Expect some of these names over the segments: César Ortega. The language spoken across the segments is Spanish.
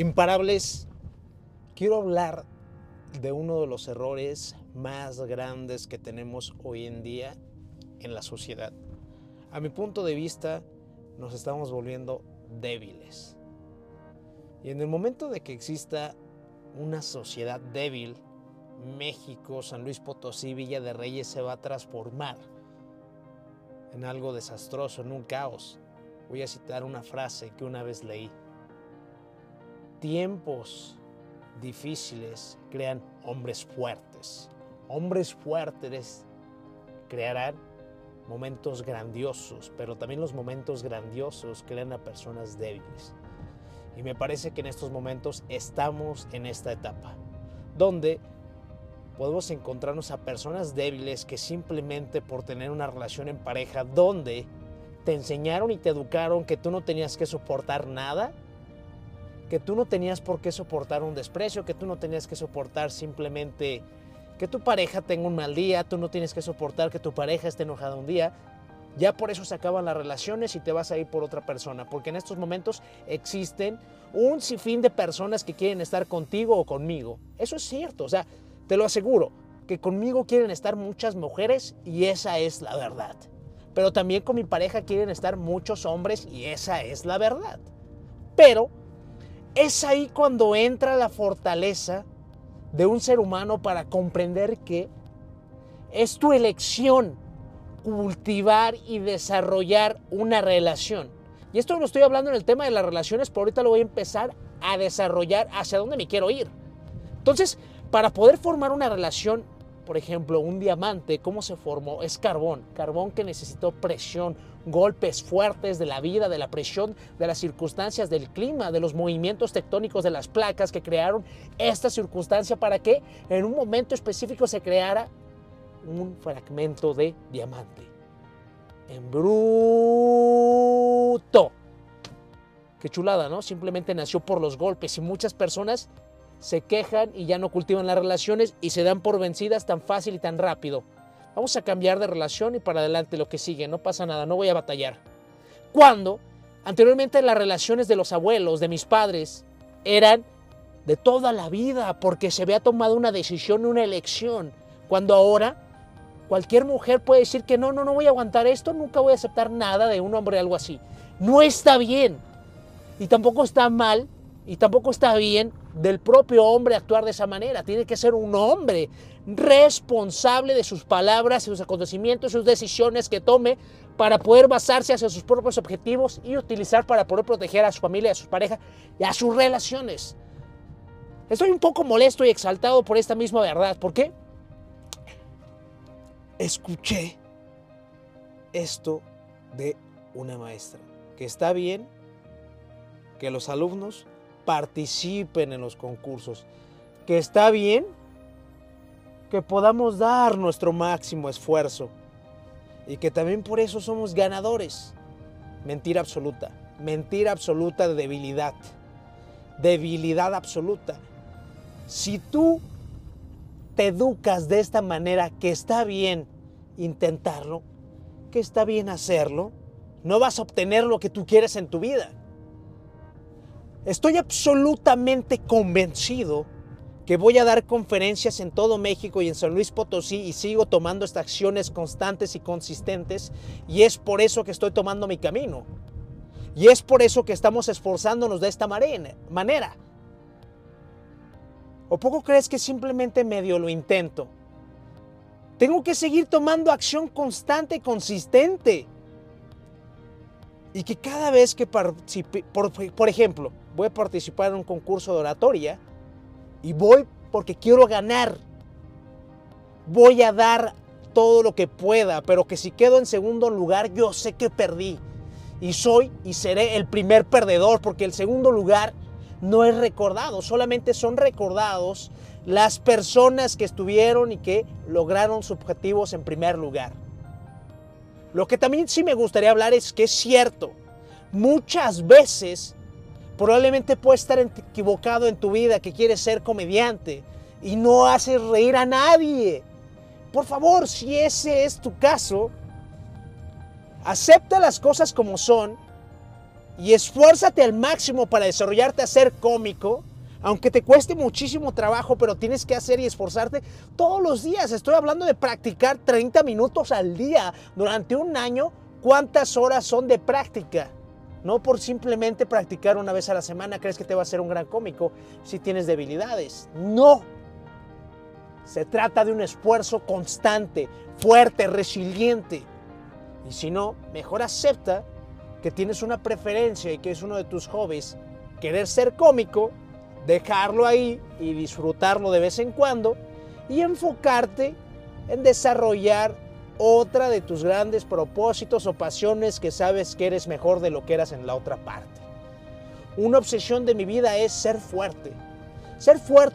Imparables, quiero hablar de uno de los errores más grandes que tenemos hoy en día en la sociedad. A mi punto de vista, nos estamos volviendo débiles. Y en el momento de que exista una sociedad débil, México, San Luis Potosí, Villa de Reyes se va a transformar en algo desastroso, en un caos. Voy a citar una frase que una vez leí. Tiempos difíciles crean hombres fuertes. Hombres fuertes crearán momentos grandiosos, pero también los momentos grandiosos crean a personas débiles. Y me parece que en estos momentos estamos en esta etapa, donde podemos encontrarnos a personas débiles que simplemente por tener una relación en pareja donde te enseñaron y te educaron que tú no tenías que soportar nada, que tú no tenías por qué soportar un desprecio, que tú no tenías que soportar simplemente que tu pareja tenga un mal día, tú no tienes que soportar que tu pareja esté enojada un día. Ya por eso se acaban las relaciones y te vas a ir por otra persona, porque en estos momentos existen un sinfín de personas que quieren estar contigo o conmigo. Eso es cierto, o sea, te lo aseguro, que conmigo quieren estar muchas mujeres y esa es la verdad. Pero también con mi pareja quieren estar muchos hombres y esa es la verdad. Pero es ahí cuando entra la fortaleza de un ser humano para comprender que es tu elección cultivar y desarrollar una relación. Y esto lo estoy hablando en el tema de las relaciones, pero ahorita lo voy a empezar a desarrollar hacia dónde me quiero ir. Entonces, para poder formar una relación, por ejemplo, un diamante, ¿cómo se formó? Es carbón. Carbón que necesitó presión, golpes fuertes de la vida, de la presión, de las circunstancias, del clima, de los movimientos tectónicos de las placas que crearon esta circunstancia para que en un momento específico se creara un fragmento de diamante. En bruto. Qué chulada, ¿no? Simplemente nació por los golpes y muchas personas se quejan y ya no cultivan las relaciones y se dan por vencidas tan fácil y tan rápido. Vamos a cambiar de relación y para adelante lo que sigue, no pasa nada, no voy a batallar. Cuando anteriormente las relaciones de los abuelos, de mis padres, eran de toda la vida porque se había tomado una decisión, una elección. Cuando ahora cualquier mujer puede decir que no voy a aguantar esto, nunca voy a aceptar nada de un hombre, algo así. No está bien y tampoco está mal. Y tampoco está bien del propio hombre actuar de esa manera. Tiene que ser un hombre responsable de sus palabras, sus acontecimientos, sus decisiones que tome para poder basarse hacia sus propios objetivos y utilizar para poder proteger a su familia, a sus parejas y a sus relaciones. Estoy un poco molesto y exaltado por esta misma verdad. ¿Por qué? Escuché esto de una maestra. Que está bien que los alumnos participen en los concursos, que está bien que podamos dar nuestro máximo esfuerzo y que también por eso somos ganadores. Mentira absoluta de debilidad, debilidad absoluta. Si tú te educas de esta manera, que está bien intentarlo, que está bien hacerlo, no vas a obtener lo que tú quieres en tu vida. Estoy absolutamente convencido que voy a dar conferencias en todo México y en San Luis Potosí y sigo tomando estas acciones constantes y consistentes y es por eso que estoy tomando mi camino. Y es por eso que estamos esforzándonos de esta manera. ¿O poco crees que simplemente medio lo intento? Tengo que seguir tomando acción constante y consistente. Y que cada vez que participe, por ejemplo, voy a participar en un concurso de oratoria y voy porque quiero ganar. Voy a dar todo lo que pueda, pero que si quedo en segundo lugar, yo sé que perdí. Y soy y seré el primer perdedor porque el segundo lugar no es recordado. Solamente son recordados las personas que estuvieron y que lograron sus objetivos en primer lugar. Lo que también sí me gustaría hablar es que es cierto, muchas veces probablemente puedes estar equivocado en tu vida, que quieres ser comediante y no haces reír a nadie. Por favor, si ese es tu caso, acepta las cosas como son y esfuérzate al máximo para desarrollarte a ser cómico, aunque te cueste muchísimo trabajo, pero tienes que hacer y esforzarte todos los días. Estoy hablando de practicar 30 minutos al día durante un año. ¿Cuántas horas son de práctica? No por simplemente practicar una vez a la semana crees que te va a ser un gran cómico si tienes debilidades. No. Se trata de un esfuerzo constante, fuerte, resiliente. Y si no, mejor acepta que tienes una preferencia y que es uno de tus hobbies querer ser cómico, dejarlo ahí y disfrutarlo de vez en cuando y enfocarte en desarrollar otra de tus grandes propósitos o pasiones que sabes que eres mejor de lo que eras en la otra parte. Una obsesión de mi vida es ser fuerte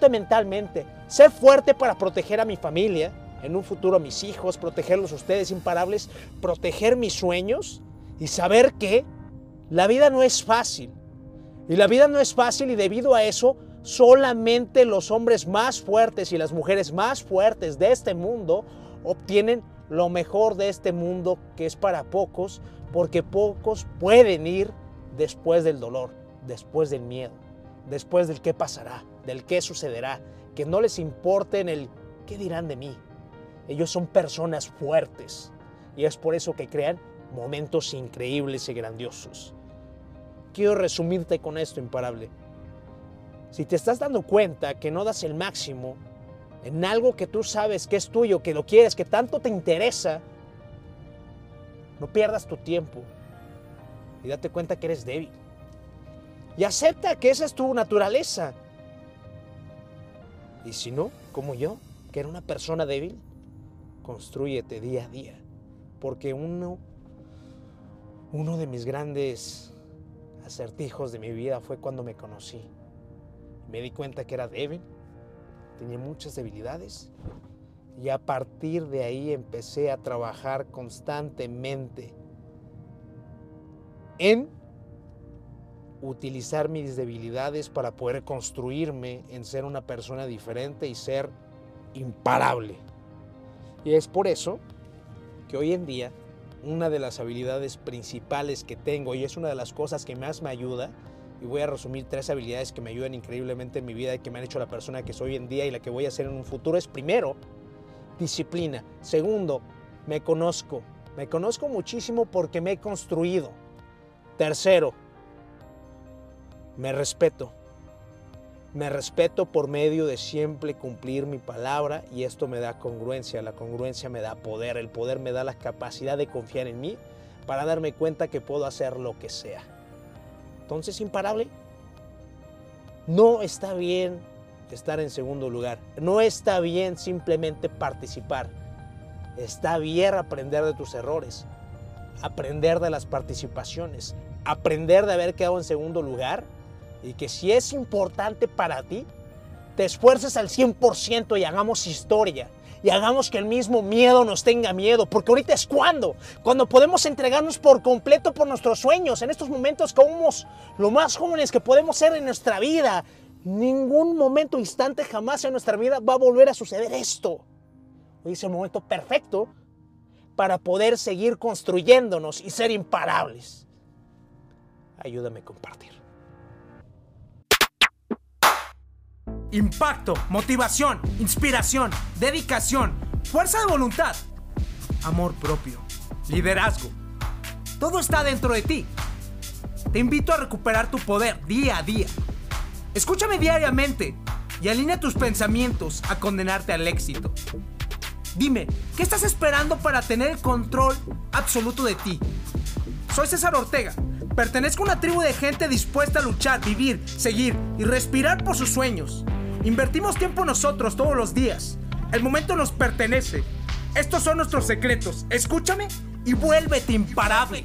mentalmente, ser fuerte para proteger a mi familia, en un futuro a mis hijos, protegerlos ustedes imparables, proteger mis sueños y saber que la vida no es fácil. Y la vida no es fácil y debido a eso, solamente los hombres más fuertes y las mujeres más fuertes de este mundo obtienen lo mejor de este mundo, que es para pocos, porque pocos pueden ir después del dolor, después del miedo, después del qué pasará, del qué sucederá, que no les importe el qué dirán de mí. Ellos son personas fuertes y es por eso que crean momentos increíbles y grandiosos. Quiero resumirte con esto, imparable. Si te estás dando cuenta que no das el máximo en algo que tú sabes que es tuyo, que lo quieres, que tanto te interesa, no pierdas tu tiempo y date cuenta que eres débil. Y acepta que esa es tu naturaleza. Y si no, como yo, que era una persona débil, constrúyete día a día. Porque uno de mis grandes acertijos de mi vida fue cuando me conocí. Me di cuenta que era débil, tenía muchas debilidades y a partir de ahí empecé a trabajar constantemente en utilizar mis debilidades para poder construirme en ser una persona diferente y ser imparable. Y es por eso que hoy en día una de las habilidades principales que tengo y es una de las cosas que más me ayuda, y voy a resumir 3 habilidades que me ayudan increíblemente en mi vida y que me han hecho la persona que soy hoy en día y la que voy a ser en un futuro, es primero, disciplina. Segundo, me conozco. Me conozco muchísimo porque me he construido. Tercero, me respeto. Me respeto por medio de siempre cumplir mi palabra y esto me da congruencia. La congruencia me da poder. El poder me da la capacidad de confiar en mí para darme cuenta que puedo hacer lo que sea. Entonces, imparable, no está bien estar en segundo lugar. No está bien simplemente participar. Está bien aprender de tus errores, aprender de las participaciones, aprender de haber quedado en segundo lugar. Y que si es importante para ti, te esfuerces al 100% y hagamos historia. Y hagamos que el mismo miedo nos tenga miedo. Porque ahorita es cuando podemos entregarnos por completo por nuestros sueños. En estos momentos que somos lo más jóvenes que podemos ser en nuestra vida. Ningún momento, instante, jamás en nuestra vida va a volver a suceder esto. Hoy es el momento perfecto para poder seguir construyéndonos y ser imparables. Ayúdame a compartir. Impacto, motivación, inspiración, dedicación, fuerza de voluntad, amor propio, liderazgo. Todo está dentro de ti. Te invito a recuperar tu poder día a día. Escúchame diariamente y alinea tus pensamientos a condenarte al éxito. Dime, ¿qué estás esperando para tener el control absoluto de ti? Soy César Ortega. Pertenezco a una tribu de gente dispuesta a luchar, vivir, seguir y respirar por sus sueños. Invertimos tiempo nosotros todos los días. El momento nos pertenece. Estos son nuestros secretos. Escúchame y vuélvete imparable.